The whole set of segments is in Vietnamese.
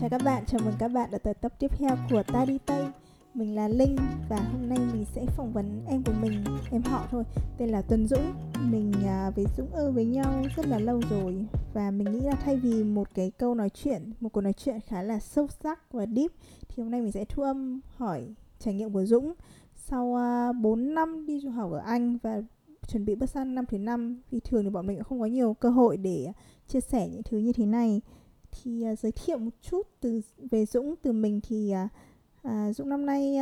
Chào các bạn, chào mừng các bạn đã tới tập tiếp theo của Ta đi Tây. Mình là Linh và hôm nay mình sẽ phỏng vấn em của mình, em họ thôi, tên là Tuấn Dũng. Mình với Dũng với nhau rất là lâu rồi. Và mình nghĩ là thay vì một cuộc nói chuyện khá là sâu sắc và deep thì hôm nay mình sẽ thu âm hỏi trải nghiệm của Dũng sau 4 năm đi du học ở Anh và chuẩn bị bước sang năm thứ 5. Vì thường thì bọn mình cũng không có nhiều cơ hội để chia sẻ những thứ như thế này. Thì giới thiệu một chút về Dũng từ mình thì Dũng năm nay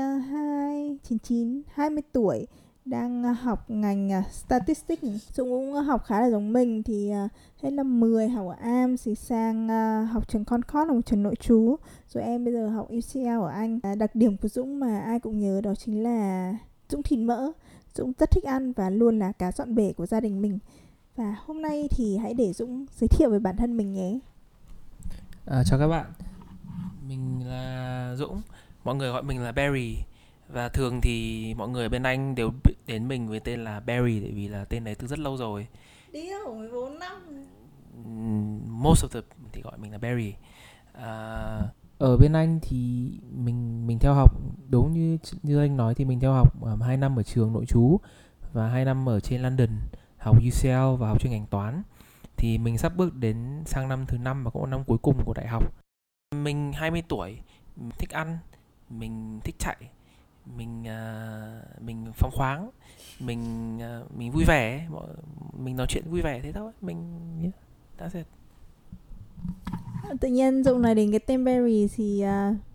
20 tuổi, đang học ngành Statistics. Dũng cũng học khá là giống mình, thì hết năm 10 học ở Am, thì sang học trường Concord, là một trường nội trú. Rồi em bây giờ học UCL ở Anh. Đặc điểm của Dũng mà ai cũng nhớ đó chính là Dũng thịt mỡ. Dũng rất thích ăn và luôn là cá dọn bể của gia đình mình. Và hôm nay thì hãy để Dũng giới thiệu về bản thân mình nhé. Chào các bạn, mình là Dũng, mọi người gọi mình là Barry. Và thường thì mọi người bên Anh đều biết đến mình với tên là Barry, tại vì là tên đấy từ rất lâu rồi. Điêu, 14 năm. Most of the thì gọi mình là Barry. Ở bên Anh thì mình theo học, đúng như anh nói thì mình theo học 2 năm ở trường nội trú và 2 năm ở trên London, học UCL và học chuyên ngành toán. Thì mình sắp bước đến sang năm thứ 5 và cũng là năm cuối cùng của đại học. Mình 20 tuổi, mình thích ăn, mình thích chạy, mình phóng khoáng, mình vui vẻ, mình nói chuyện vui vẻ thế thôi. That's it. Tự nhiên Dũng nói đến cái tên Barry thì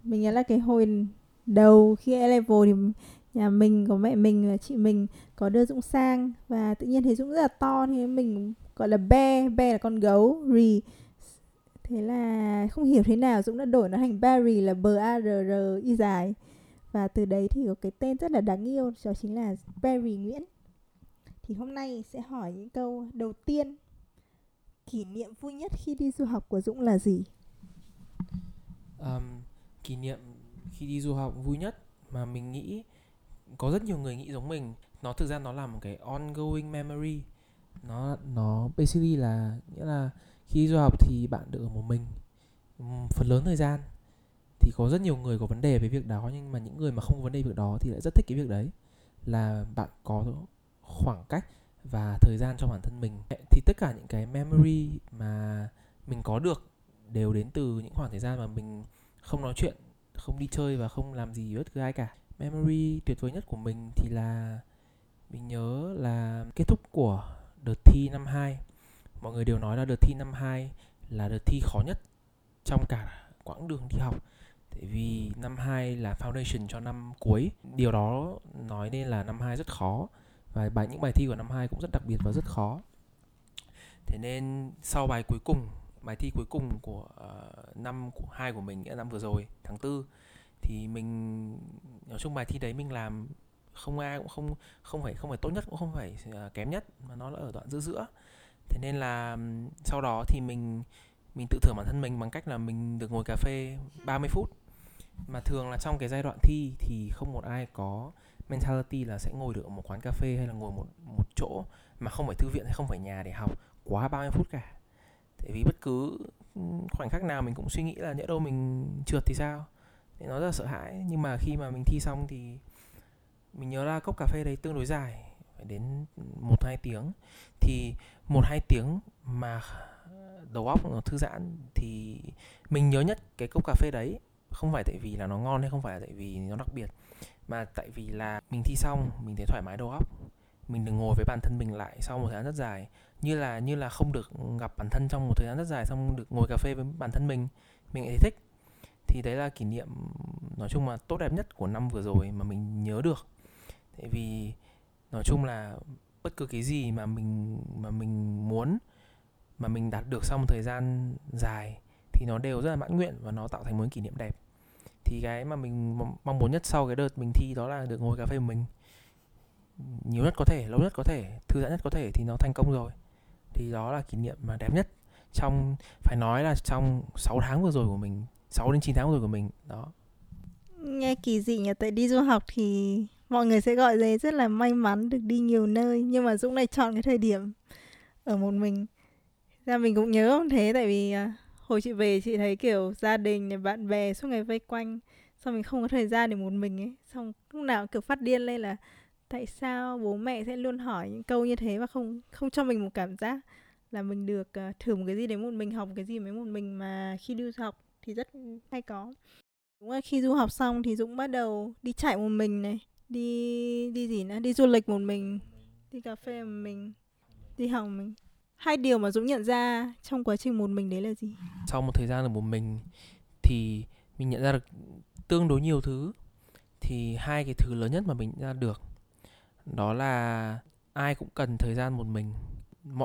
mình nhớ là cái hồi đầu khi A-level thì nhà mình có mẹ mình và chị mình có đưa Dũng sang và tự nhiên thấy Dũng rất là to, thế mình gọi là bear là con gấu, rì. Thế là không hiểu thế nào Dũng đã đổi nó thành Barry, là B-A-R-R-I dài. Và từ đấy thì có cái tên rất là đáng yêu, đó chính là Barry Nguyễn. Thì hôm nay sẽ hỏi những câu đầu tiên. Kỷ niệm vui nhất khi đi du học của Dũng là gì? Kỷ niệm khi đi du học vui nhất mà mình nghĩ có rất nhiều người nghĩ giống mình. Thực ra nó là một cái ongoing memory. Nó basically là nghĩa là khi du học thì bạn được ở một mình phần lớn thời gian. Thì có rất nhiều người có vấn đề về việc đó, nhưng mà những người mà không có vấn đề về việc đó thì lại rất thích cái việc đấy, là bạn có khoảng cách và thời gian cho bản thân mình. Thì tất cả những cái memory mà mình có được đều đến từ những khoảng thời gian mà mình không nói chuyện, không đi chơi và không làm gì bất cứ ai cả. Memory tuyệt vời nhất của mình thì là mình nhớ là kết thúc của đợt thi năm 2. Mọi người đều nói là đợt thi năm 2 là đợt thi khó nhất trong cả quãng đường đi học. Tại vì năm 2 là foundation cho năm cuối. Điều đó nói nên là năm 2 rất khó. Và những bài thi của năm 2 cũng rất đặc biệt và rất khó. Thế nên sau bài thi cuối cùng của năm 2 của mình, năm vừa rồi, tháng 4, thì mình, nói chung bài thi đấy mình làm không ai cũng không phải tốt nhất, cũng không phải kém nhất, mà nó là ở đoạn giữa. Thế nên là sau đó thì mình tự thưởng bản thân mình bằng cách là mình được ngồi cà phê 30 phút. Mà thường là trong cái giai đoạn thi thì không một ai có mentality là sẽ ngồi được ở một quán cà phê hay là ngồi một chỗ mà không phải thư viện hay không phải nhà để học quá 30 phút cả. Tại vì bất cứ khoảnh khắc nào mình cũng suy nghĩ là nhỡ đâu mình trượt thì sao. Thế nó rất là sợ hãi. Nhưng mà khi mà mình thi xong thì mình nhớ là cốc cà phê đấy tương đối dài, phải đến 1-2 tiếng. Thì 1-2 tiếng mà đầu óc nó thư giãn thì mình nhớ nhất cái cốc cà phê đấy. Không phải tại vì là nó ngon hay không phải tại vì nó đặc biệt, mà tại vì là mình thi xong, mình thấy thoải mái đầu óc. Mình được ngồi với bản thân mình lại sau một thời gian rất dài. Như là không được gặp bản thân trong một thời gian rất dài, xong được ngồi cà phê với bản thân mình lại thấy thích. Thì đấy là kỷ niệm nói chung là tốt đẹp nhất của năm vừa rồi mà mình nhớ được. Tại vì nói chung là bất cứ cái gì mà mình muốn, mà mình đạt được sau một thời gian dài thì nó đều rất là mãn nguyện và nó tạo thành một kỷ niệm đẹp. Thì cái mà mình mong muốn nhất sau cái đợt mình thi đó là được ngồi cà phê của mình nhiều nhất có thể, lâu nhất có thể, thư giãn nhất có thể, thì nó thành công rồi. Thì đó là kỷ niệm mà đẹp nhất trong 6 tháng vừa rồi của mình, 6 đến 9 tháng vừa rồi của mình đó. Nghe kỳ dị nhỉ, tại đi du học thì mọi người sẽ gọi đấy rất là may mắn được đi nhiều nơi, nhưng mà Dũng này chọn cái thời điểm ở một mình. Ra mình cũng nhớ không thế, tại vì hồi chị về chị thấy kiểu gia đình, bạn bè suốt ngày vây quanh, xong mình không có thời gian để một mình ấy. Xong lúc nào kiểu phát điên lên là tại sao bố mẹ sẽ luôn hỏi những câu như thế và không cho mình một cảm giác là mình được thử một cái gì đấy một mình, học cái gì đấy một mình, mà khi đi du học thì rất hay có. Đúng là khi du học xong thì Dũng bắt đầu đi chạy một mình này, đi du lịch một mình, đi cà phê một mình, đi học một mình. Hai điều mà Dũng nhận ra trong quá trình một mình đấy là gì? Sau một thời gian ở một mình thì mình nhận ra được tương đối nhiều thứ. Thì hai cái thứ lớn nhất mà mình nhận ra được đó là ai cũng cần thời gian một mình.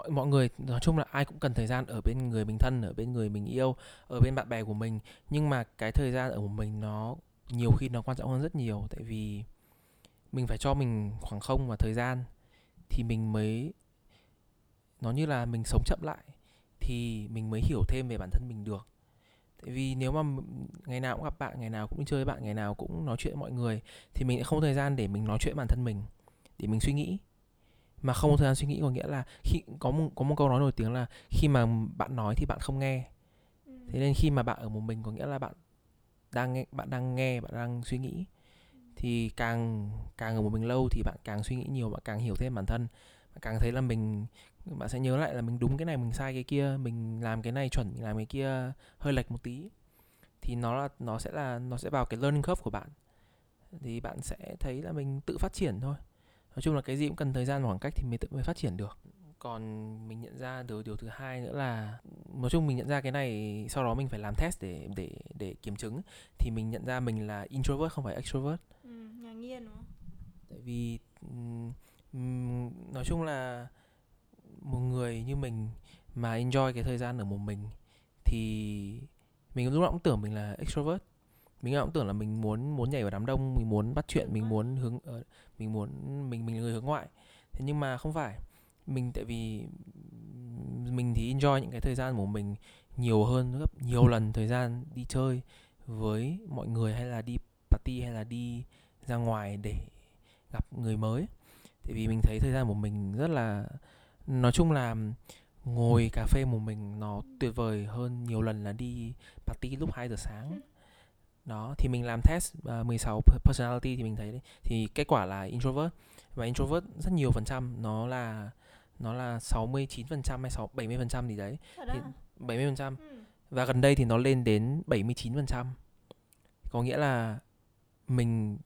Mọi người, nói chung là ai cũng cần thời gian ở bên người mình thân, ở bên người mình yêu, ở bên bạn bè của mình. Nhưng mà cái thời gian ở một mình nó nhiều khi nó quan trọng hơn rất nhiều. Tại vì mình phải cho mình khoảng không và thời gian thì mình mới, nó như là mình sống chậm lại thì mình mới hiểu thêm về bản thân mình được. Tại vì nếu mà ngày nào cũng gặp bạn, ngày nào cũng đi chơi với bạn, ngày nào cũng nói chuyện với mọi người thì mình lại không có thời gian để mình nói chuyện với bản thân mình, để mình suy nghĩ. Mà không có thời gian suy nghĩ có nghĩa là khi có một câu nói nổi tiếng là khi mà bạn nói thì bạn không nghe. Thế nên khi mà bạn ở một mình có nghĩa là bạn đang nghe, bạn đang suy nghĩ. Thì càng ở một mình lâu thì bạn càng suy nghĩ nhiều, bạn càng hiểu thêm bản thân, bạn càng thấy là bạn sẽ nhớ lại là mình đúng cái này, mình sai cái kia, mình làm cái này chuẩn, mình làm cái kia hơi lệch một tí. Thì nó sẽ vào cái learning curve của bạn. Thì bạn sẽ thấy là mình tự phát triển thôi. Nói chung là cái gì cũng cần thời gian và khoảng cách thì mình tự mới phát triển được. Còn mình nhận ra điều thứ hai nữa là, nói chung mình nhận ra cái này, sau đó mình phải làm test để kiểm chứng. Thì mình nhận ra mình là introvert không phải extrovert. Ngạc nhiên đúng không? Tại vì nói chung là một người như mình mà enjoy cái thời gian ở một mình thì mình lúc nào cũng tưởng mình là extrovert. Mình cũng tưởng là mình muốn nhảy vào đám đông, mình muốn bắt chuyện, mình người hướng ngoại. Thế nhưng mà không phải. Tại vì mình thì enjoy những cái thời gian của mình nhiều hơn gấp nhiều lần thời gian đi chơi với mọi người hay là đi party hay là đi ra ngoài để gặp người mới. Tại vì mình thấy thời gian của mình rất là, nói chung là ngồi cà phê một mình nó tuyệt vời hơn nhiều lần là đi party lúc 2 giờ sáng. Đó, thì mình làm test 16 personality thì mình thấy đấy. Thì kết quả là introvert. Và introvert rất nhiều phần trăm, nó là 69% hay 70% gì đấy. Thì 70%. Và gần đây thì nó lên đến 79%. Có nghĩa là mình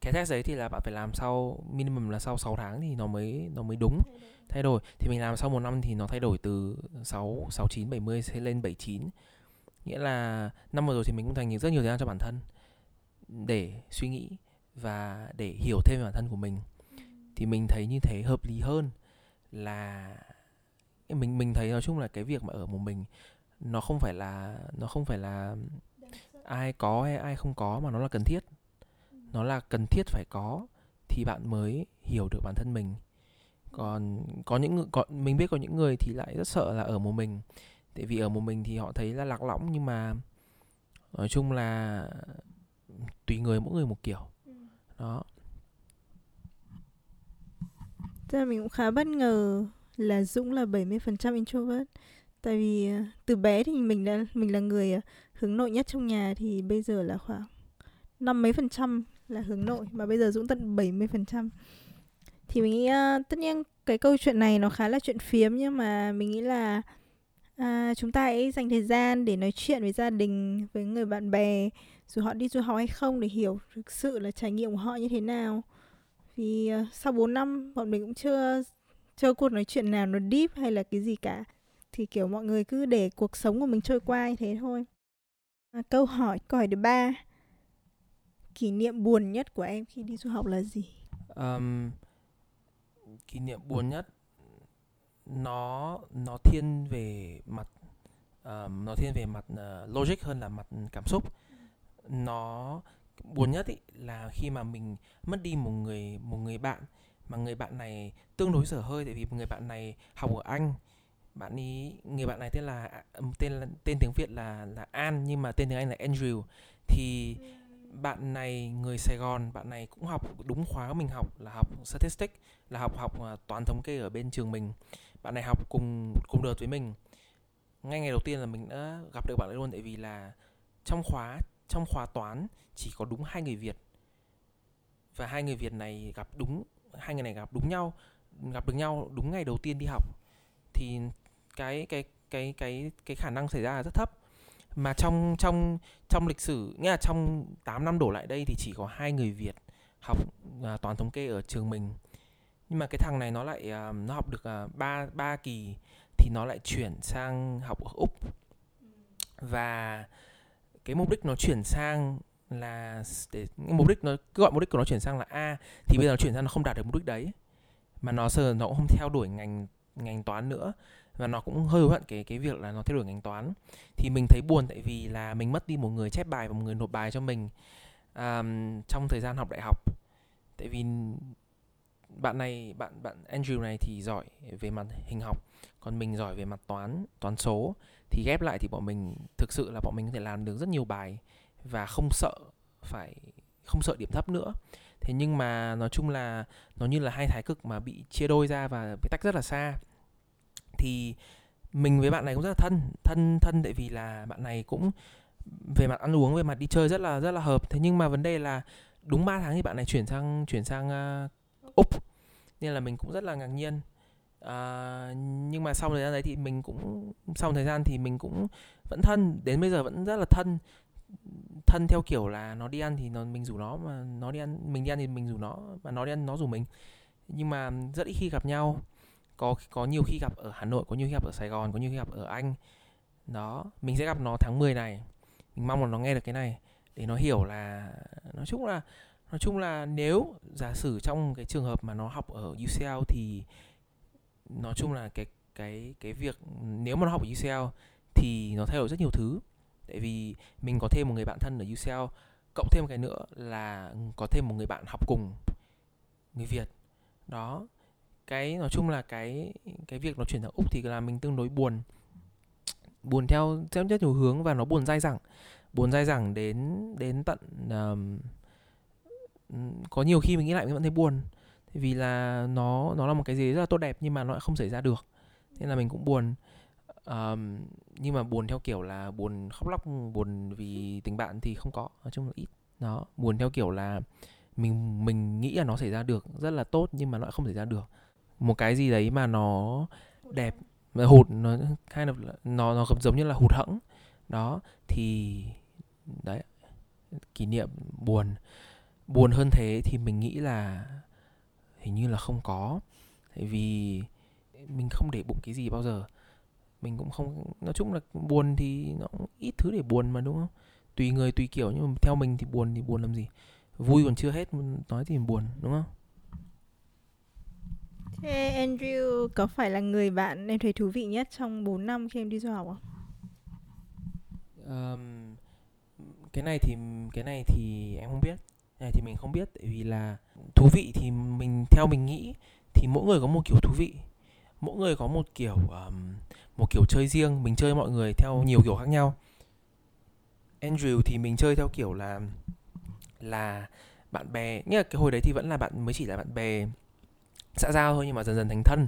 cái test đấy thì là bạn phải làm sau minimum là sau 6 tháng thì nó mới đúng. Thay đổi thì mình làm sau 1 năm thì nó thay đổi từ 69 70 sẽ lên 79. Nghĩa là năm vừa rồi thì mình cũng dành rất nhiều thời gian cho bản thân để suy nghĩ và để hiểu thêm về bản thân của mình. Thì mình thấy như thế hợp lý hơn là mình thấy, nói chung là cái việc mà ở một mình nó không phải là ai có hay ai không có, mà nó là cần thiết. Nó là cần thiết phải có thì bạn mới hiểu được bản thân mình. Còn có những người, mình biết có những người thì lại rất sợ là ở một mình. Tại vì ở một mình thì họ thấy là lạc lõng, nhưng mà nói chung là tùy người, mỗi người một kiểu. Đó. Thế là mình cũng khá bất ngờ là Dũng là 70% introvert. Tại vì từ bé thì mình là người hướng nội nhất trong nhà, thì bây giờ là khoảng 50% là hướng nội, mà bây giờ Dũng tận 70%. Thì mình nghĩ tất nhiên cái câu chuyện này nó khá là chuyện phiếm, nhưng mà mình nghĩ là chúng ta hãy dành thời gian để nói chuyện với gia đình, với người bạn bè, dù họ đi du học hay không, để hiểu thực sự là trải nghiệm của họ như thế nào. Vì sau 4 năm bọn mình cũng chưa cuộc nói chuyện nào nó deep hay là cái gì cả. Thì kiểu mọi người cứ để cuộc sống của mình trôi qua như thế thôi. Câu hỏi thứ 3: kỷ niệm buồn nhất của em khi đi du học là gì? Kỷ niệm buồn nhất nó thiên về mặt logic hơn là mặt cảm xúc. Nó buồn nhất ý là khi mà mình mất đi một người bạn, mà người bạn này tương đối dở hơi. Tại vì người bạn này học ở Anh, người bạn này tên tiếng Việt là An, nhưng mà tên tiếng Anh là Andrew. Thì bạn này người Sài Gòn, bạn này cũng học đúng khóa mình học, là học statistics, là học toán thống kê ở bên trường mình. Bạn này học cùng đợt với mình. ngay ngày đầu tiên là mình đã gặp được bạn ấy luôn, tại vì là trong khóa toán chỉ có đúng 2 người Việt, và 2 người Việt này gặp đúng nhau, gặp được nhau đúng ngày đầu tiên đi học, thì cái khả năng xảy ra là rất thấp. Mà trong lịch sử, nghĩa là trong 8 năm đổ lại đây thì chỉ có 2 người Việt học toán thống kê ở trường mình. Nhưng mà cái thằng này nó học được 3 kỳ thì nó lại chuyển sang học ở Úc. Và cái mục đích nó chuyển sang là mục đích của nó chuyển sang là A, thì bây giờ nó chuyển sang nó không đạt được mục đích đấy, mà nó cũng không theo đuổi ngành toán nữa, và nó cũng hơi hối hận cái việc là nó theo đuổi ngành toán. Thì mình thấy buồn, tại vì là mình mất đi một người chép bài và một người nộp bài cho mình trong thời gian học đại học. Tại vì bạn Andrew này thì giỏi về mặt hình học, còn mình giỏi về mặt toán số, thì ghép lại thì bọn mình có thể làm được rất nhiều bài và không sợ điểm thấp nữa. Thế nhưng mà nói chung là nó như là hai thái cực mà bị chia đôi ra và bị tách rất là xa. Thì mình với bạn này cũng rất là thân, tại vì là bạn này cũng về mặt ăn uống, về mặt đi chơi rất là hợp. Thế nhưng mà vấn đề là đúng 3 tháng thì bạn này chuyển sang Úc, nên là mình cũng rất là ngạc nhiên. Nhưng mà sau thời gian thì mình cũng vẫn thân, đến bây giờ vẫn rất là thân theo kiểu là nó đi ăn thì mình rủ nó, mà nó đi ăn thì mình rủ nó, mà nó đi ăn nó rủ mình. Nhưng mà rất ít khi gặp nhau, có nhiều khi gặp ở Hà Nội, có nhiều khi gặp ở Sài Gòn, có nhiều khi gặp ở Anh. Đó, mình sẽ gặp nó tháng 10 này. Mình mong là nó nghe được cái này để nó hiểu là nói chung là nếu giả sử trong cái trường hợp mà nó học ở UCL thì nói chung là cái việc nếu mà nó học ở UCL thì nó thay đổi rất nhiều thứ. Tại vì mình có thêm một người bạn thân ở UCL, cộng thêm một cái nữa là có thêm một người bạn học cùng, người Việt. Đó, nói chung là cái việc nó chuyển sang Úc thì là mình tương đối buồn theo rất nhiều hướng, và nó buồn dai dẳng đến tận có nhiều khi mình nghĩ lại mình vẫn thấy buồn, vì là nó là một cái gì rất là tốt đẹp nhưng mà nó lại không xảy ra được, nên là mình cũng buồn. Nhưng mà buồn theo kiểu là buồn khóc lóc, buồn vì tình bạn thì không có, nói chung là ít. Đó, buồn theo kiểu là mình nghĩ là nó xảy ra được rất là tốt nhưng mà nó lại không xảy ra được. Một cái gì đấy mà nó đẹp, nó giống như là hụt hẫng. Đó, thì đấy, kỷ niệm buồn hơn thế thì mình nghĩ là hình như là không có, tại vì mình không để bụng cái gì bao giờ. Mình cũng không, nói chung là buồn thì nó cũng ít thứ để buồn mà, đúng không? Tùy người tùy kiểu, nhưng mà theo mình thì buồn làm gì, vui còn chưa hết nói thì buồn, đúng không? Thế Andrew có phải là người bạn em thấy thú vị nhất trong 4 năm khi em đi du học không? Cái này thì em không biết, cái này thì mình không biết. Tại vì là thú vị thì theo mình nghĩ thì mỗi người có một kiểu thú vị, mỗi người có một kiểu chơi riêng. Mình chơi mọi người theo nhiều kiểu khác nhau. Andrew thì mình chơi theo kiểu là bạn bè, nghĩa là cái hồi đấy thì vẫn là mới chỉ là bạn bè xã giao thôi, nhưng mà dần dần thành thân.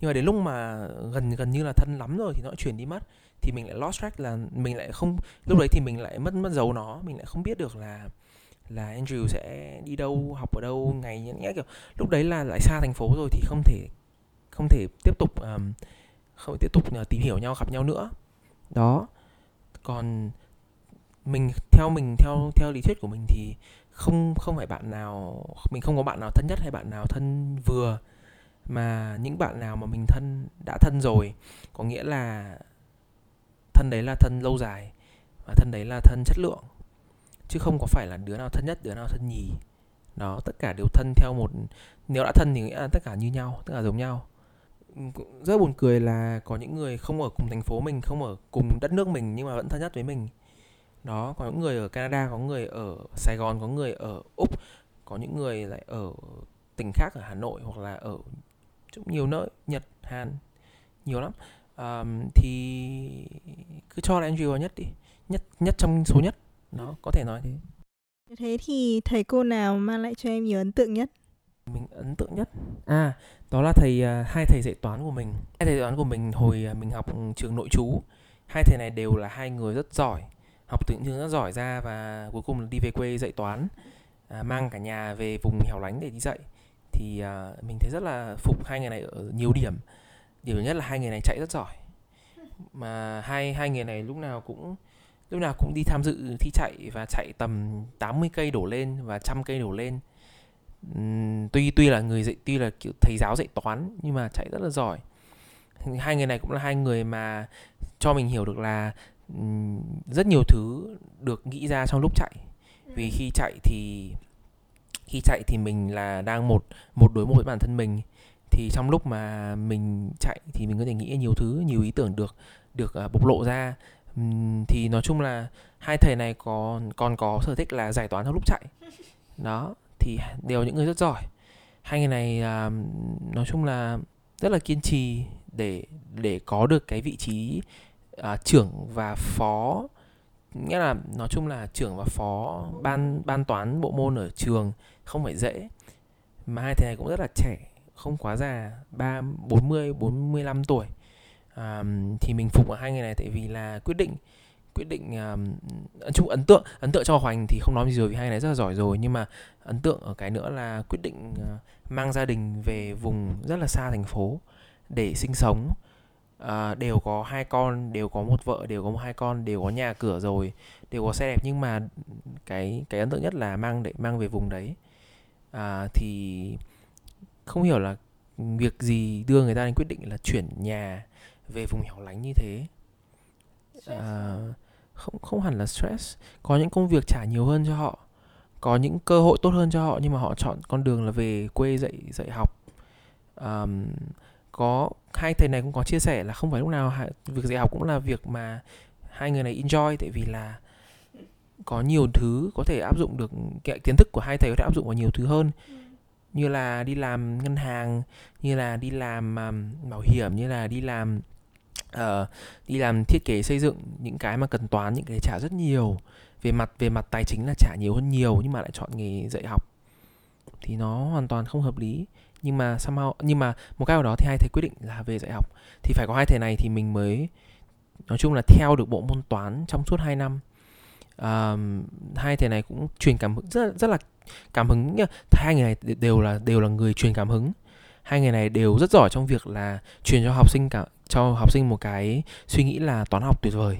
Nhưng mà đến lúc mà gần như là thân lắm rồi thì nó chuyển đi mất, thì mình lại lost track, là mình lại không, lúc đấy thì mình lại mất dấu nó, mình lại không biết được là Andrew sẽ đi đâu, học ở đâu, ngày nghĩa kiểu lúc đấy là lại xa thành phố rồi thì không thể tiếp tục tìm hiểu nhau, gặp nhau nữa. Đó. Còn theo lý thuyết của mình thì không phải bạn nào, mình không có bạn nào thân nhất hay bạn nào thân vừa, mà những bạn nào mà mình đã thân rồi, có nghĩa là thân đấy là thân lâu dài và thân đấy là thân chất lượng, chứ không có phải là đứa nào thân nhất, đứa nào thân nhì. Đó, tất cả đều thân theo một, nếu đã thân thì nghĩa là tất cả như nhau, tất cả giống nhau. Rất buồn cười là có những người không ở cùng thành phố mình, không ở cùng đất nước mình nhưng mà vẫn thân nhất với mình. Đó, có những người ở Canada, có người ở Sài Gòn, có người ở Úc, có những người lại ở tỉnh khác, ở Hà Nội hoặc là ở nhiều nơi, Nhật, Hàn, nhiều lắm. Thì cứ cho là Andrew nhất đi, nhất trong số nhất, nó có thể nói thế. Thế thì thầy cô nào mang lại cho em nhiều ấn tượng nhất? Mình ấn tượng nhất đó là hai thầy dạy toán của mình. Hai thầy dạy toán của mình hồi mình học trường nội trú. Hai thầy này đều là hai người rất giỏi, học từ những thứ rất giỏi ra, và cuối cùng đi về quê dạy toán, mang cả nhà về vùng hẻo lánh để đi dạy. Thì mình thấy rất là phục hai người này ở nhiều điểm. Điểm nhất là hai người này chạy rất giỏi, mà hai người này lúc nào cũng đi tham dự thi chạy, và chạy tầm 80 cây đổ lên và 100 cây đổ lên. Tuy là kiểu thầy giáo dạy toán nhưng mà chạy rất là giỏi. Hai người này cũng là hai người mà cho mình hiểu được là rất nhiều thứ được nghĩ ra trong lúc chạy. Vì khi chạy thì mình là đang một đối một với bản thân mình, thì trong lúc mà mình chạy thì mình có thể nghĩ nhiều thứ, nhiều ý tưởng được bộc lộ ra. Thì nói chung là hai thầy này còn có sở thích là giải toán trong lúc chạy. Đó, thì đều những người rất giỏi. Hai người này nói chung là rất là kiên trì để có được cái vị trí trưởng và phó, nghĩa là nói chung là trưởng và phó ban toán bộ môn ở trường không phải dễ. Mà hai thầy này cũng rất là trẻ, không quá già, 40-45 tuổi. Thì mình phục ở hai người này tại vì là quyết định ấn tượng cho Hoành thì không nói gì rồi, vì hai người này rất là giỏi rồi, nhưng mà ấn tượng ở cái nữa là quyết định mang gia đình về vùng rất là xa thành phố để sinh sống. Đều có hai con, đều có một vợ, đều có hai con, đều có nhà cửa rồi, đều có xe đẹp, nhưng mà cái ấn tượng nhất là mang về vùng đấy. Thì không hiểu là việc gì đưa người ta đến quyết định là chuyển nhà về vùng hẻo lánh như thế. Không hẳn là stress. Có những công việc trả nhiều hơn cho họ, có những cơ hội tốt hơn cho họ, nhưng mà họ chọn con đường là về quê dạy học. Có hai thầy này cũng có chia sẻ là không phải lúc nào việc dạy học cũng là việc mà hai người này enjoy, tại vì là có nhiều thứ có thể áp dụng được, kiến thức của hai thầy có thể áp dụng vào nhiều thứ hơn, như là đi làm ngân hàng, như là đi làm bảo hiểm, như là đi làm thiết kế xây dựng, những cái mà cần toán, những cái trả rất nhiều, về mặt tài chính là trả nhiều hơn nhiều, nhưng mà lại chọn nghề dạy học thì nó hoàn toàn không hợp lý. Nhưng mà một cái nào đó thì hai thầy quyết định là về dạy học, thì phải có hai thầy này thì mình mới nói chung là theo được bộ môn toán trong suốt 2 năm. Hai thầy này cũng truyền cảm hứng, rất là cảm hứng. Hai người này đều là người truyền cảm hứng. Hai người này đều rất giỏi trong việc là truyền cho học sinh một cái suy nghĩ là toán học tuyệt vời.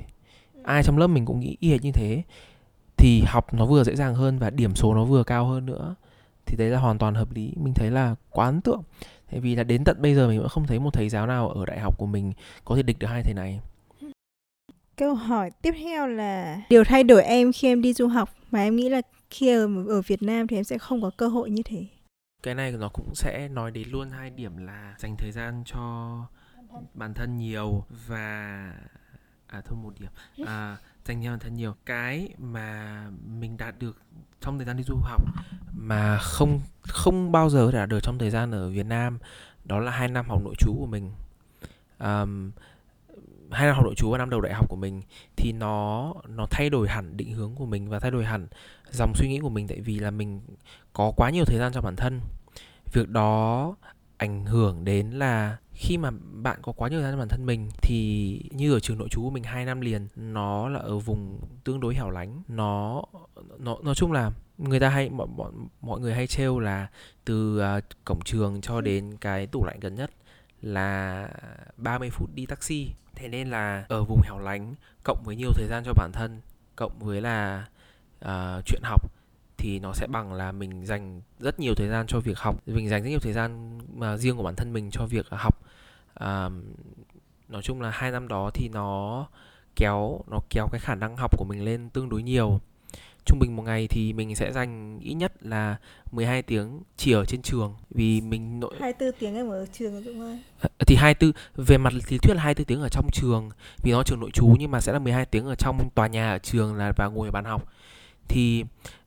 Ai trong lớp mình cũng nghĩ y hệt như thế thì học nó vừa dễ dàng hơn và điểm số nó vừa cao hơn nữa. Thì đấy là hoàn toàn hợp lý. Mình thấy là quá ấn tượng. Tại vì là đến tận bây giờ mình vẫn không thấy một thầy giáo nào ở đại học của mình có thể địch được hai thầy này. Câu hỏi tiếp theo là điều thay đổi em khi em đi du học mà em nghĩ là khi ở Việt Nam thì em sẽ không có cơ hội như thế. Cái này nó cũng sẽ nói đến luôn hai điểm là dành thời gian cho bản thân nhiều và... dành cho bản thân nhiều. Cái mà mình đạt được trong thời gian đi du học mà không bao giờ đạt được trong thời gian ở Việt Nam, đó là 2 năm học nội trú của mình. 2 năm học nội trú và năm đầu đại học của mình thì nó thay đổi hẳn định hướng của mình và thay đổi hẳn dòng suy nghĩ của mình, tại vì là mình có quá nhiều thời gian cho bản thân. Việc đó ảnh hưởng đến là khi mà bạn có quá nhiều thời gian cho bản thân mình thì như ở trường nội trú của mình 2 năm liền, nó là ở vùng tương đối hẻo lánh, nó nói chung là người ta hay mọi người hay trêu là từ cổng trường cho đến cái tủ lạnh gần nhất là 30 phút đi taxi. Thế nên là ở vùng hẻo lánh cộng với nhiều thời gian cho bản thân, cộng với là chuyện học, thì nó sẽ bằng là mình dành rất nhiều thời gian cho việc học. Mình dành rất nhiều thời gian mà riêng của bản thân mình cho việc học. Nói chung là 2 năm đó thì nó kéo cái khả năng học của mình lên tương đối nhiều. Trung bình một ngày thì mình sẽ dành ít nhất là 12 tiếng chỉ ở trên trường, vì mình 24 tiếng em ở trường đúng không? Thì 24 về mặt lý thuyết là 24 tiếng ở trong trường, vì nó trường nội trú, nhưng mà sẽ là 12 tiếng ở trong tòa nhà ở trường là và ngồi ở bàn học. Thì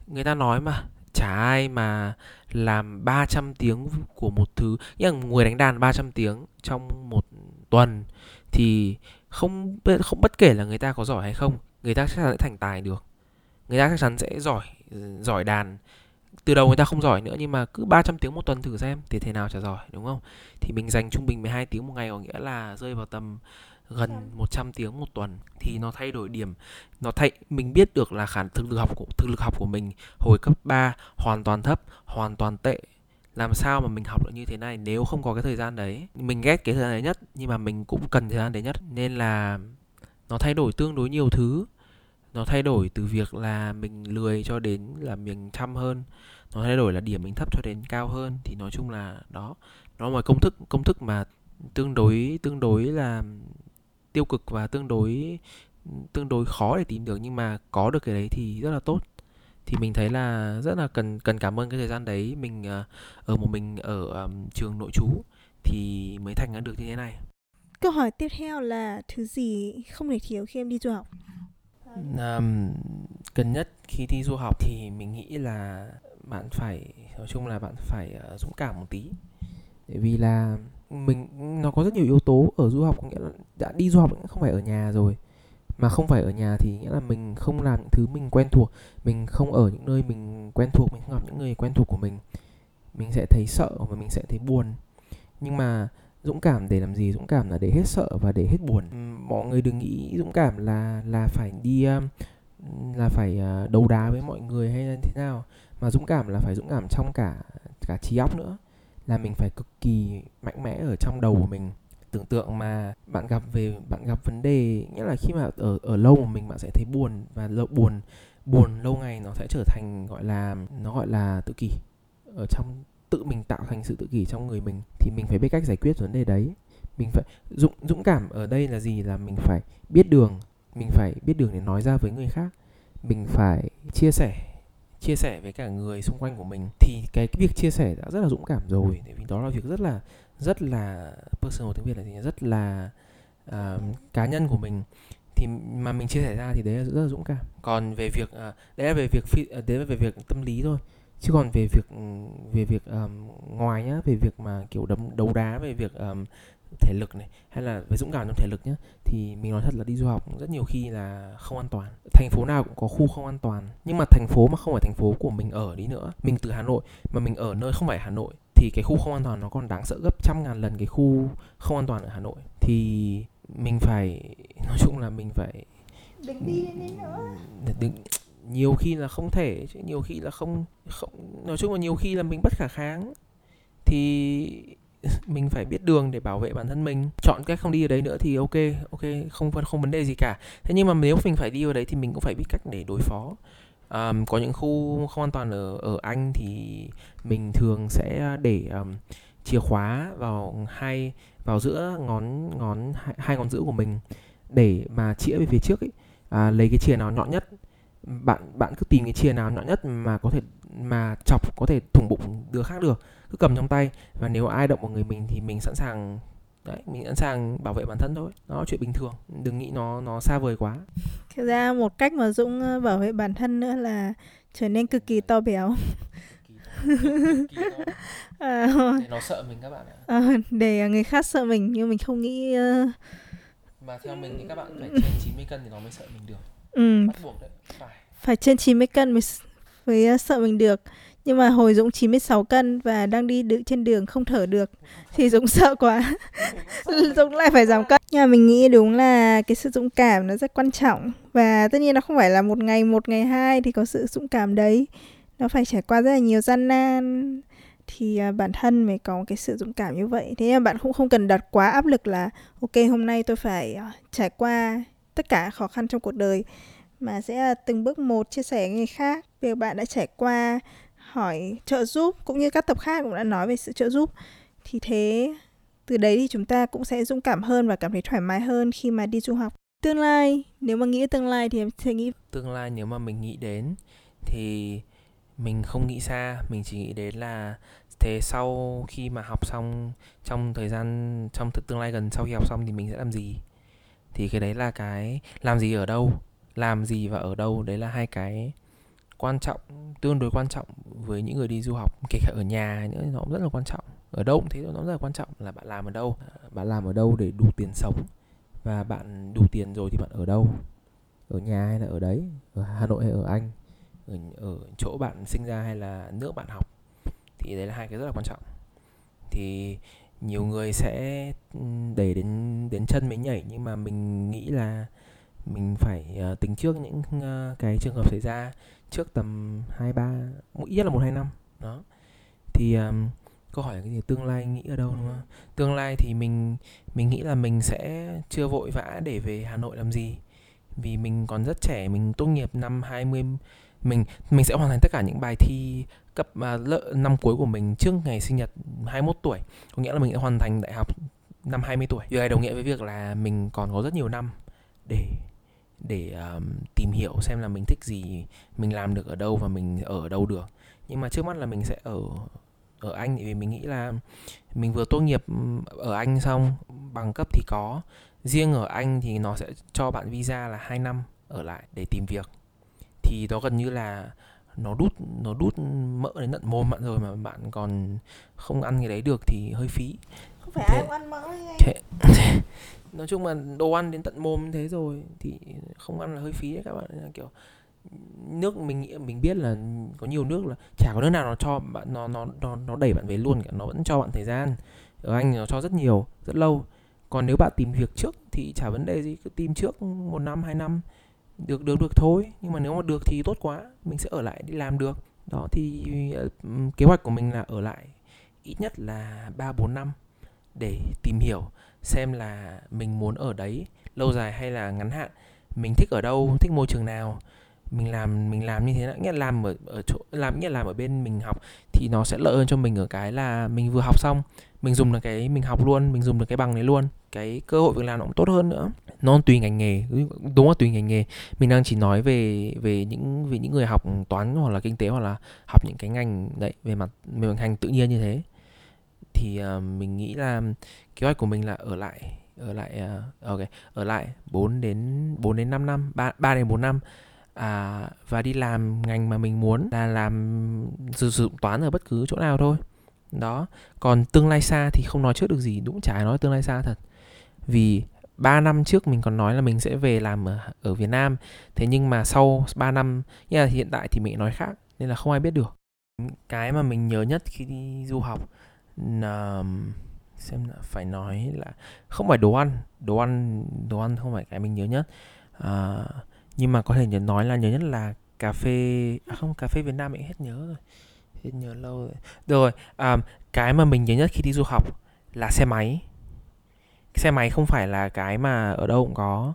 người ta nói mà chả ai mà làm 300 tiếng của một thứ, nghĩa là người đánh đàn 300 tiếng trong một tuần thì không bất kể là người ta có giỏi hay không, người ta chắc chắn sẽ thành tài được. Người ta chắc chắn sẽ giỏi đàn. Từ đầu người ta không giỏi nữa, nhưng mà cứ 300 tiếng một tuần thử xem thì thế nào chả giỏi, đúng không? Thì mình dành trung bình 12 tiếng một ngày, có nghĩa là rơi vào tầm gần 100 tiếng một tuần thì nó thay đổi điểm. Mình biết được là thực lực học của mình hồi cấp 3 hoàn toàn thấp, hoàn toàn tệ. Làm sao mà mình học được như thế này nếu không có cái thời gian đấy. Mình ghét cái thời gian đấy nhất, nhưng mà mình cũng cần thời gian đấy nhất. Nên là nó thay đổi tương đối nhiều thứ. Nó thay đổi từ việc là mình lười cho đến là mình chăm hơn. Nó thay đổi là điểm mình thấp cho đến cao hơn. Thì nói chung là đó, nó là công thức mà tương đối là tiêu cực và tương đối khó để tìm được, nhưng mà có được cái đấy thì rất là tốt. Thì mình thấy là rất là cần cảm ơn cái thời gian đấy mình ở một mình ở trường nội trú thì mới thành ra được như thế này. Câu hỏi tiếp theo là thứ gì không thể thiếu khi em đi du học? Gần nhất khi đi du học thì mình nghĩ là bạn phải dũng cảm một tí. Bởi vì là nó có rất nhiều yếu tố ở du học, có nghĩa là đã đi du học cũng không phải ở nhà rồi. Mà không phải ở nhà thì nghĩa là mình không làm những thứ mình quen thuộc, mình không ở những nơi mình quen thuộc, mình không gặp những người quen thuộc của mình. Mình sẽ thấy sợ và mình sẽ thấy buồn. Nhưng mà dũng cảm để làm gì? Dũng cảm là để hết sợ và để hết buồn. Mọi người đừng nghĩ dũng cảm là phải đi, là phải đấu đá với mọi người hay là thế nào. Mà dũng cảm là phải dũng cảm trong cả trí óc nữa. Là mình phải cực kỳ mạnh mẽ ở trong đầu của mình. Tưởng tượng mà bạn gặp vấn đề, nghĩa là khi mà ở lâu của mình bạn sẽ thấy buồn, và buồn lâu ngày nó sẽ trở thành gọi là tự kỷ. Ở trong tự mình tạo thành sự tự kỷ trong người mình, thì mình phải biết cách giải quyết vấn đề đấy. Mình phải dũng cảm ở đây là gì? Là mình phải biết đường, để nói ra với người khác. Mình phải chia sẻ với cả người xung quanh của mình, thì cái việc chia sẻ đã rất là dũng cảm rồi. Tại vì đó là việc rất là personal, tiếng Việt là gì, rất là cá nhân của mình, thì mà mình chia sẻ ra thì đấy là rất là dũng cảm. Còn về việc đấy là về việc tâm lý thôi, chứ còn về việc ngoài nhá, về việc mà kiểu đấu đá, về việc thể lực này, hay là về dũng cảm trong thể lực nhá, thì mình nói thật là đi du học rất nhiều khi là không an toàn. Thành phố nào cũng có khu không an toàn, nhưng mà thành phố mà không phải thành phố của mình ở đi nữa, mình từ Hà Nội mà mình ở nơi không phải Hà Nội, thì cái khu không an toàn nó còn đáng sợ gấp trăm ngàn lần cái khu không an toàn ở Hà Nội. Thì mình phải, nói chung là mình phải đừng đi đến đấy nữa. Nhiều khi là không thể, chứ nhiều khi là không, nói chung là nhiều khi là mình bất khả kháng. Thì mình phải biết đường để bảo vệ bản thân mình. Chọn cách không đi ở đấy nữa thì ok, không vấn đề gì cả. Thế nhưng mà nếu mình phải đi ở đấy thì mình cũng phải biết cách để đối phó. Có những khu không an toàn ở Anh thì mình thường sẽ để chìa khóa vào giữa hai ngón giữa của mình, để mà chĩa về phía trước ấy. Lấy cái chìa nào nhọn nhất, bạn cứ tìm cái chìa nào nhọn nhất mà có thể mà chọc, có thể thủng bụng đứa khác được, cứ cầm trong tay, và nếu ai động vào người mình thì mình sẵn sàng đấy, mình sẵn sàng bảo vệ bản thân thôi. Nó chuyện bình thường, đừng nghĩ nó xa vời quá. Thực ra một cách mà Dũng bảo vệ bản thân nữa là trở nên cực kỳ to béo. Để nó sợ mình các bạn ạ. Để người khác sợ mình, nhưng mình không nghĩ. Mà theo mình thì các bạn phải trên 90 cân thì nó mới sợ mình được. Bắt buộc đấy. Phải trên 90 cân mới sợ mình được. Nhưng mà hồi Dũng 96 cân và đang đi trên đường không thở được thì Dũng sợ quá. Dũng lại phải giảm cân. Nhưng mà mình nghĩ đúng là cái sự dũng cảm nó rất quan trọng. Và tất nhiên nó không phải là một ngày hai thì có sự dũng cảm đấy. Nó phải trải qua rất là nhiều gian nan thì bản thân mới có cái sự dũng cảm như vậy. Thế nên bạn cũng không cần đặt quá áp lực là ok, hôm nay tôi phải trải qua tất cả khó khăn trong cuộc đời, mà sẽ từng bước một chia sẻ với người khác. Việc bạn đã trải qua, hỏi trợ giúp, cũng như các tập khác cũng đã nói về sự trợ giúp, thì thế từ đấy thì chúng ta cũng sẽ dũng cảm hơn và cảm thấy thoải mái hơn khi mà đi du học. Tương lai, nếu mà nghĩ tương lai thì em sẽ nghĩ tương lai. Nếu mà mình nghĩ đến thì mình không nghĩ xa, mình chỉ nghĩ đến là thế sau khi mà học xong, trong tương lai gần sau khi học xong thì mình sẽ làm gì. Thì cái đấy là cái làm gì ở đâu, làm gì và ở đâu, đấy là hai cái quan trọng, tương đối quan trọng với những người đi du học. Kể cả ở nhà nữa nó cũng rất là quan trọng, ở đâu cũng thế, nó rất là quan trọng là bạn làm ở đâu để đủ tiền sống, và bạn đủ tiền rồi thì bạn ở đâu, ở nhà hay là ở đấy, ở Hà Nội hay ở Anh, ở chỗ bạn sinh ra hay là nước bạn học, thì đấy là hai cái rất là quan trọng. Thì nhiều người sẽ để đến chân mới nhảy, nhưng mà mình nghĩ là mình phải tính trước những cái trường hợp xảy ra trước tầm 2-3, mỗi nhất là 1-2 năm đó. Thì câu hỏi là cái gì, tương lai nghĩ ở đâu, đúng không? Tương lai thì mình nghĩ là mình sẽ chưa vội vã để về Hà Nội làm gì, vì mình còn rất trẻ. Mình tốt nghiệp năm 20, mình sẽ hoàn thành tất cả những bài thi cấp năm cuối của mình trước ngày sinh nhật 21 tuổi. Có nghĩa là mình sẽ hoàn thành đại học năm 20 tuổi. Điều này đồng nghĩa với việc là mình còn có rất nhiều năm để tìm hiểu xem là mình thích gì, mình làm được ở đâu và mình ở đâu được. Nhưng mà trước mắt là mình sẽ ở Anh, vì mình nghĩ là mình vừa tốt nghiệp ở Anh xong, bằng cấp thì có. Riêng ở Anh thì nó sẽ cho bạn visa là 2 năm ở lại để tìm việc. Thì đó gần như là nó đút mỡ đến tận mồm bạn rồi mà bạn còn không ăn cái đấy được thì hơi phí. Không phải ai cũng ăn mỡ thế. Nói chung là đồ ăn đến tận mồm thế rồi thì không ăn là hơi phí đấy các bạn. Là kiểu nước mình biết là có nhiều nước là chả có nước nào nó cho bạn, nó đẩy bạn về luôn cả, nó vẫn cho bạn thời gian. Ở Anh nó cho rất nhiều, rất lâu. Còn nếu bạn tìm việc trước thì chả vấn đề gì, cứ tìm trước 1 năm 2 năm được thôi. Nhưng mà nếu mà được thì tốt quá, mình sẽ ở lại đi làm được. Đó thì kế hoạch của mình là ở lại ít nhất là 3-4 năm để tìm hiểu xem là mình muốn ở đấy lâu dài hay là ngắn hạn, mình thích ở đâu, thích môi trường nào, mình làm như thế nào. Nghĩa là làm ở chỗ làm, nghĩa là làm ở bên mình học thì nó sẽ lợi hơn cho mình ở cái là mình vừa học xong mình dùng được cái mình học luôn, mình dùng được cái bằng đấy luôn, cái cơ hội việc làm nó cũng tốt hơn nữa. Nó tùy ngành nghề, đúng là tùy ngành nghề. Mình đang chỉ nói về những người học toán hoặc là kinh tế hoặc là học những cái ngành đấy về mặt hành tự nhiên như thế. Thì mình nghĩ là kế hoạch của mình là ở lại 4 đến 5 năm, 3 đến 4 năm. Và đi làm ngành mà mình muốn, là làm sử dụng toán ở bất cứ chỗ nào thôi. Đó. Còn tương lai xa thì không nói trước được gì, đúng chả nói tương lai xa thật. Vì 3 năm trước mình còn nói là mình sẽ về làm ở Việt Nam. Thế nhưng mà sau 3 năm, như là hiện tại thì mình nói khác, nên là không ai biết được. Cái mà mình nhớ nhất khi đi du học là, xem là phải nói là không phải đồ ăn không phải cái mình nhớ nhất. Nhưng mà có thể nói là nhớ nhất là cà phê Việt Nam mình hết nhớ rồi. Hết nhớ lâu rồi. Được rồi, cái mà mình nhớ nhất khi đi du học là xe máy. Xe máy không phải là cái mà ở đâu cũng có.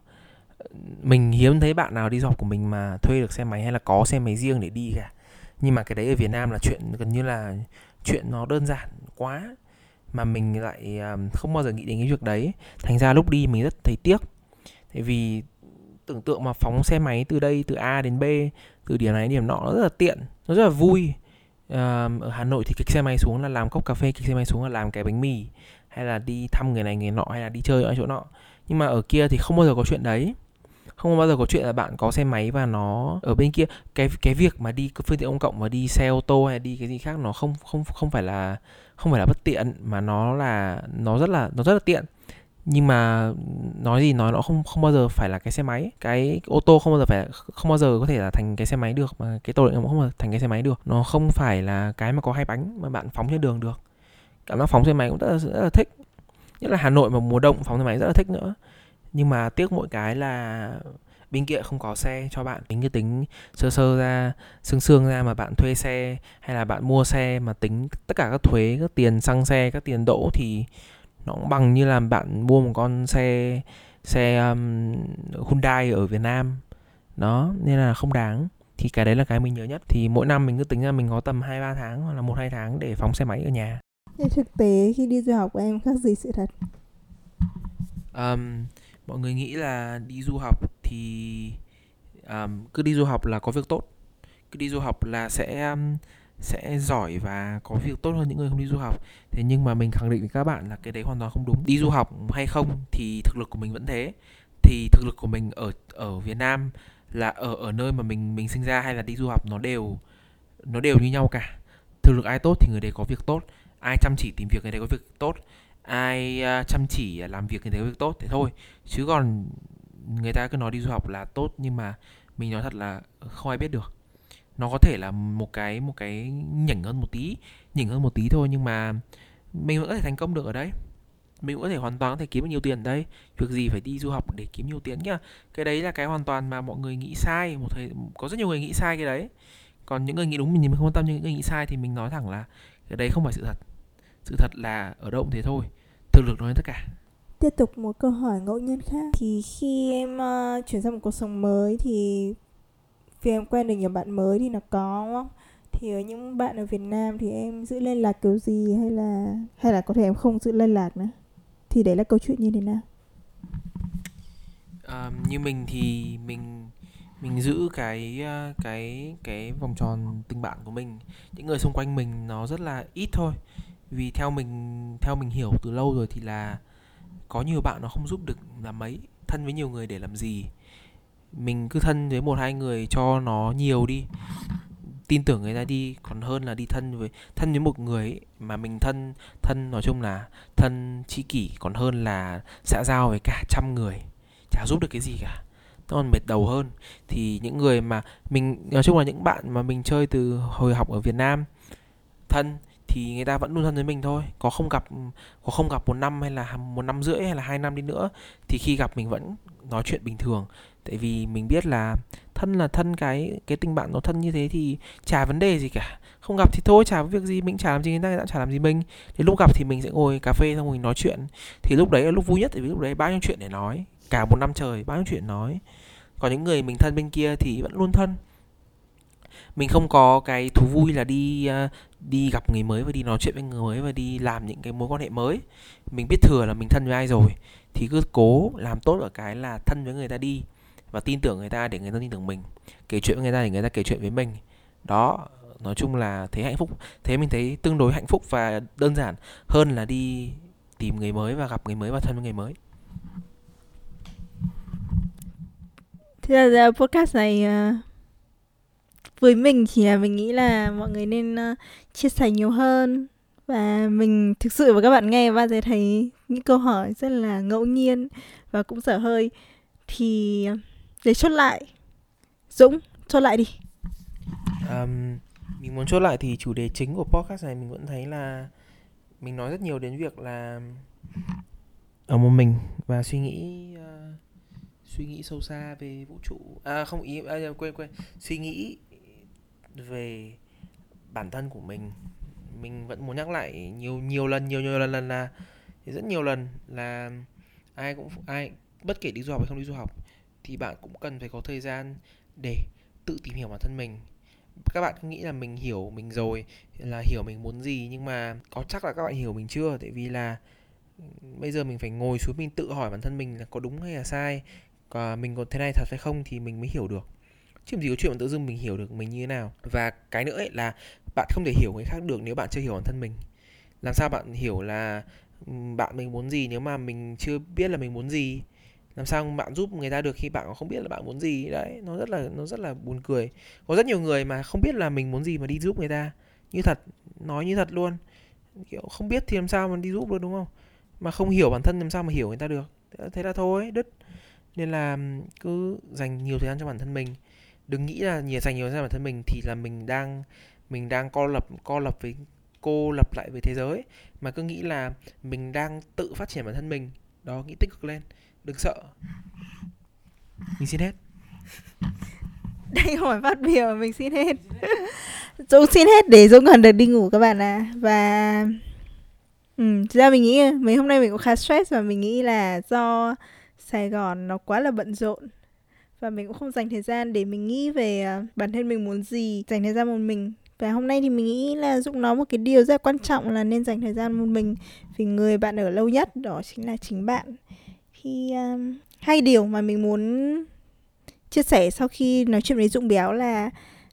Mình hiếm thấy bạn nào đi du học của mình mà thuê được xe máy hay là có xe máy riêng để đi cả. Nhưng mà cái đấy ở Việt Nam là chuyện gần như là chuyện nó đơn giản quá. Mà mình lại không bao giờ nghĩ đến cái việc đấy. Thành ra lúc đi mình rất thấy tiếc. Tại vì tưởng tượng mà phóng xe máy từ đây, từ A đến B, từ điểm này đến điểm nọ, nó rất là tiện, nó rất là vui. Ở Hà Nội thì kịch xe máy xuống là làm cốc cà phê, kịch xe máy xuống là làm cái bánh mì, hay là đi thăm người này người nọ, hay là đi chơi ở chỗ nọ. Nhưng mà ở kia thì không bao giờ có chuyện đấy. Không bao giờ có chuyện là bạn có xe máy và nó ở bên kia. Cái việc mà đi phương tiện công cộng và đi xe ô tô hay đi cái gì khác, nó không phải là bất tiện, mà nó rất là tiện. Nhưng mà nó không bao giờ phải là cái xe máy. Cái ô tô không bao giờ có thể là thành cái xe máy được, mà cái tàu điện cũng không bao giờ thành cái xe máy được. Nó không phải là cái mà có 2 bánh mà bạn phóng trên đường được. Cảm giác phóng xe máy cũng rất là thích. Nhất là Hà Nội mà mùa đông phóng xe máy rất là thích nữa. Nhưng mà tiếc mỗi cái là bên kia không có xe cho bạn. Tính sơ ra, sương ra mà bạn thuê xe hay là bạn mua xe mà tính tất cả các thuế, các tiền xăng xe, các tiền đỗ thì nó cũng bằng như là bạn mua một con xe Hyundai ở Việt Nam. Đó, nên là không đáng. Thì cái đấy là cái mình nhớ nhất. Thì mỗi năm mình cứ tính ra mình có tầm 2-3 tháng hoặc là 1-2 tháng để phóng xe máy ở nhà. Thế thực tế khi đi du học của em khác gì sự thật? Mọi người nghĩ là đi du học thì cứ đi du học là có việc tốt. Cứ đi du học là sẽ giỏi và có việc tốt hơn những người không đi du học. Thế nhưng mà mình khẳng định với các bạn là cái đấy hoàn toàn không đúng. Đi du học hay không thì thực lực của mình vẫn thế. Thì thực lực của mình ở Việt Nam là ở nơi mà mình sinh ra hay là đi du học nó đều như nhau cả. Thực lực ai tốt thì người đấy có việc tốt, ai chăm chỉ tìm việc người đấy có việc tốt, ai chăm chỉ làm việc người đấy có việc tốt, thế thôi. Chứ còn người ta cứ nói đi du học là tốt, nhưng mà mình nói thật là không ai biết được. Nó có thể là một cái nhỉnh hơn một tí thôi, nhưng mà mình vẫn có thể thành công được ở đấy, mình cũng có thể hoàn toàn có thể kiếm được nhiều tiền đây. Việc gì phải đi du học để kiếm nhiều tiền nhá. Cái đấy là cái hoàn toàn mà mọi người nghĩ sai. Có rất nhiều người nghĩ sai cái đấy. Còn những người nghĩ đúng mình thì mình không quan tâm, nhưng những người nghĩ sai thì mình nói thẳng là cái đấy không phải sự thật. Sự thật là ở đâu cũng thế thôi, thực lực nói tất cả. Tiếp tục một câu hỏi ngẫu nhiên khác. Thì khi em chuyển sang một cuộc sống mới thì vì em quen được nhiều bạn mới thì nó có đúng không? Thì ở những bạn ở Việt Nam thì em giữ liên lạc kiểu gì, hay là có thể em không giữ liên lạc nữa? Thì đấy là câu chuyện như thế nào? Như mình thì mình giữ cái vòng tròn tình bạn của mình, những người xung quanh mình nó rất là ít thôi. Vì theo mình hiểu từ lâu rồi thì là có nhiều bạn nó không giúp được làm mấy, thân với nhiều người để làm gì. Mình cứ thân với một hai người cho nó nhiều đi, tin tưởng người ta đi, còn hơn là đi thân với một người ấy, mà mình thân nói chung là thân tri kỷ còn hơn là xã giao với cả 100 người, chả giúp được cái gì cả, nó còn mệt đầu hơn. Thì những người mà mình nói chung là những bạn mà mình chơi từ hồi học ở Việt Nam thân thì người ta vẫn luôn thân với mình thôi, có không gặp 1 năm hay là 1 năm rưỡi hay là 2 năm đi nữa thì khi gặp mình vẫn nói chuyện bình thường, tại vì mình biết là thân cái tình bạn nó thân như thế thì chả vấn đề gì cả. Không gặp thì thôi, chả có việc gì, mình chả làm gì người ta cũng chả làm gì mình. Thì lúc gặp thì mình sẽ ngồi cà phê xong mình nói chuyện, thì lúc đấy là lúc vui nhất, tại vì lúc đấy bao nhiêu chuyện để nói, cả 1 năm trời bao nhiêu chuyện nói. Còn những người mình thân bên kia thì vẫn luôn thân. Mình không có cái thú vui là đi gặp người mới và đi nói chuyện với người mới và đi làm những cái mối quan hệ mới. Mình biết thừa là mình thân với ai rồi thì cứ cố làm tốt ở cái là thân với người ta đi và tin tưởng người ta để người ta tin tưởng mình, kể chuyện với người ta để người ta kể chuyện với mình. Đó, nói chung là thấy hạnh phúc, thế mình thấy tương đối hạnh phúc và đơn giản hơn là đi tìm người mới và gặp người mới và thân với người mới. Thế là podcast này với mình thì là mình nghĩ là mọi người nên chia sẻ nhiều hơn. Và mình thực sự với các bạn nghe và sẽ thấy những câu hỏi rất là ngẫu nhiên và cũng dở hơi. Thì để chốt lại, Dũng, chốt lại đi. Mình muốn chốt lại thì chủ đề chính của podcast này mình vẫn thấy là mình nói rất nhiều đến việc là ở một mình và suy nghĩ sâu xa về vũ trụ, suy nghĩ về bản thân của mình. Mình vẫn muốn nhắc lại nhiều lần là rất nhiều lần là ai bất kể đi du học hay không đi du học thì bạn cũng cần phải có thời gian để tự tìm hiểu bản thân mình. Các bạn cứ nghĩ là mình hiểu mình rồi, là hiểu mình muốn gì, nhưng mà có chắc là các bạn hiểu mình chưa? Tại vì là bây giờ mình phải ngồi xuống mình tự hỏi bản thân mình là có đúng hay là sai, và mình còn thế này thật hay không thì mình mới hiểu được. Chứ làm gì có chuyện tự dưng mình hiểu được mình như thế nào. Và cái nữa ấy là bạn không thể hiểu người khác được nếu bạn chưa hiểu bản thân mình. Làm sao bạn hiểu là bạn mình muốn gì nếu mà mình chưa biết là mình muốn gì? Làm sao bạn giúp người ta được khi bạn không biết là bạn muốn gì? Đấy, nó rất là buồn cười. Có rất nhiều người mà không biết là mình muốn gì mà đi giúp người ta, như thật, nói như thật luôn, kiểu không biết thì làm sao mà đi giúp được, đúng không? Mà không hiểu bản thân làm sao mà hiểu người ta được. Thế là thôi, đứt. Nên là cứ dành nhiều thời gian cho bản thân mình. Đừng nghĩ là dành nhiều thời gian cho bản thân mình thì là mình đang cô lập lại với thế giới, mà cứ nghĩ là mình đang tự phát triển bản thân mình. Đó, nghĩ tích cực lên, đừng sợ. Mình xin hết. Đây hỏi phát biểu, mình xin hết. Dũng xin hết để Dũng còn được đi ngủ các bạn ạ. Và thực ra mình nghĩ mấy hôm nay mình cũng khá stress, và mình nghĩ là do Sài Gòn nó quá là bận rộn và mình cũng không dành thời gian để mình nghĩ về bản thân mình muốn gì, dành thời gian một mình. Và hôm nay thì mình nghĩ là Dũng nói một cái điều rất quan trọng là nên dành thời gian một mình, vì người bạn ở lâu nhất đó chính là chính bạn. Thì hai điều mà mình muốn chia sẻ sau khi nói chuyện với Dũng Béo là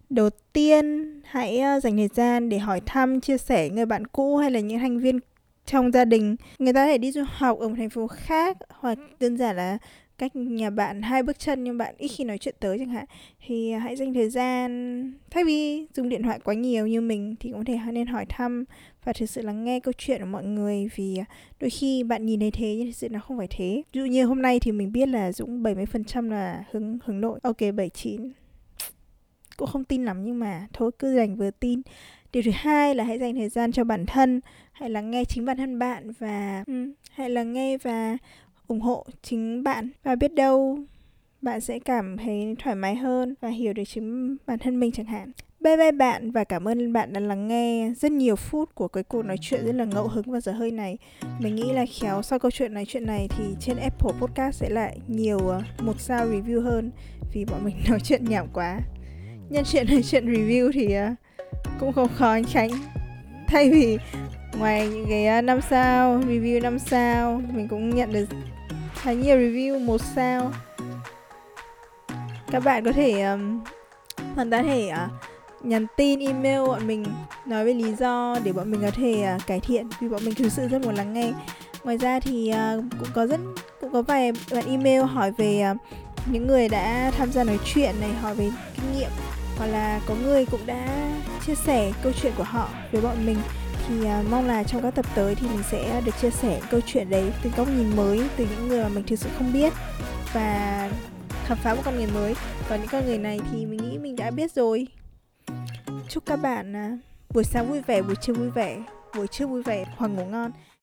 đầu tiên hãy dành thời gian để hỏi thăm, chia sẻ người bạn cũ hay là những thành viên trong gia đình. Người ta có thể đi du học ở một thành phố khác, hoặc đơn giản là cách nhà bạn 2 bước chân nhưng bạn ít khi nói chuyện tới chẳng hạn. Thì hãy dành thời gian, thay vì dùng điện thoại quá nhiều như mình, thì cũng có thể nên hỏi thăm và thực sự là nghe câu chuyện của mọi người. Vì đôi khi bạn nhìn thấy thế nhưng thực sự nó không phải thế. Ví dụ như hôm nay thì mình biết là Dũng 70% là hướng nội, ok 79. cũng không tin lắm, nhưng mà thôi cứ dành vừa tin. Điều thứ hai là hãy dành thời gian cho bản thân, hãy lắng nghe chính bản thân bạn và hãy lắng nghe và ủng hộ chính bạn, và biết đâu bạn sẽ cảm thấy thoải mái hơn và hiểu được chính bản thân mình chẳng hạn. Bye bye bạn, và cảm ơn bạn đã lắng nghe rất nhiều phút của cái cuộc nói chuyện rất là ngẫu hứng và dở hơi này. Mình nghĩ là khéo sau câu chuyện nói chuyện này thì trên Apple Podcast sẽ lại nhiều 1 sao review hơn, vì bọn mình nói chuyện nhảm quá. Nhân chuyện nói chuyện review thì cũng không khó anh Khánh. Thay vì ngoài những cái 5 sao, review 5 sao, mình cũng nhận được khá nhiều review 1 sao. Các bạn có thể nhắn tin, email bọn mình, nói về lý do để bọn mình có thể cải thiện, vì bọn mình thực sự rất muốn lắng nghe. Ngoài ra thì cũng có vài bạn email hỏi về những người đã tham gia nói chuyện này, hỏi về kinh nghiệm, hoặc là có người cũng đã chia sẻ câu chuyện của họ với bọn mình. Thì mong là trong các tập tới thì mình sẽ được chia sẻ câu chuyện đấy từ góc nhìn mới, từ những người mà mình thực sự không biết, và khám phá một con người mới. Còn những con người này thì mình nghĩ mình đã biết rồi. Chúc các bạn buổi sáng vui vẻ, buổi trưa vui vẻ, hoặc ngủ ngon.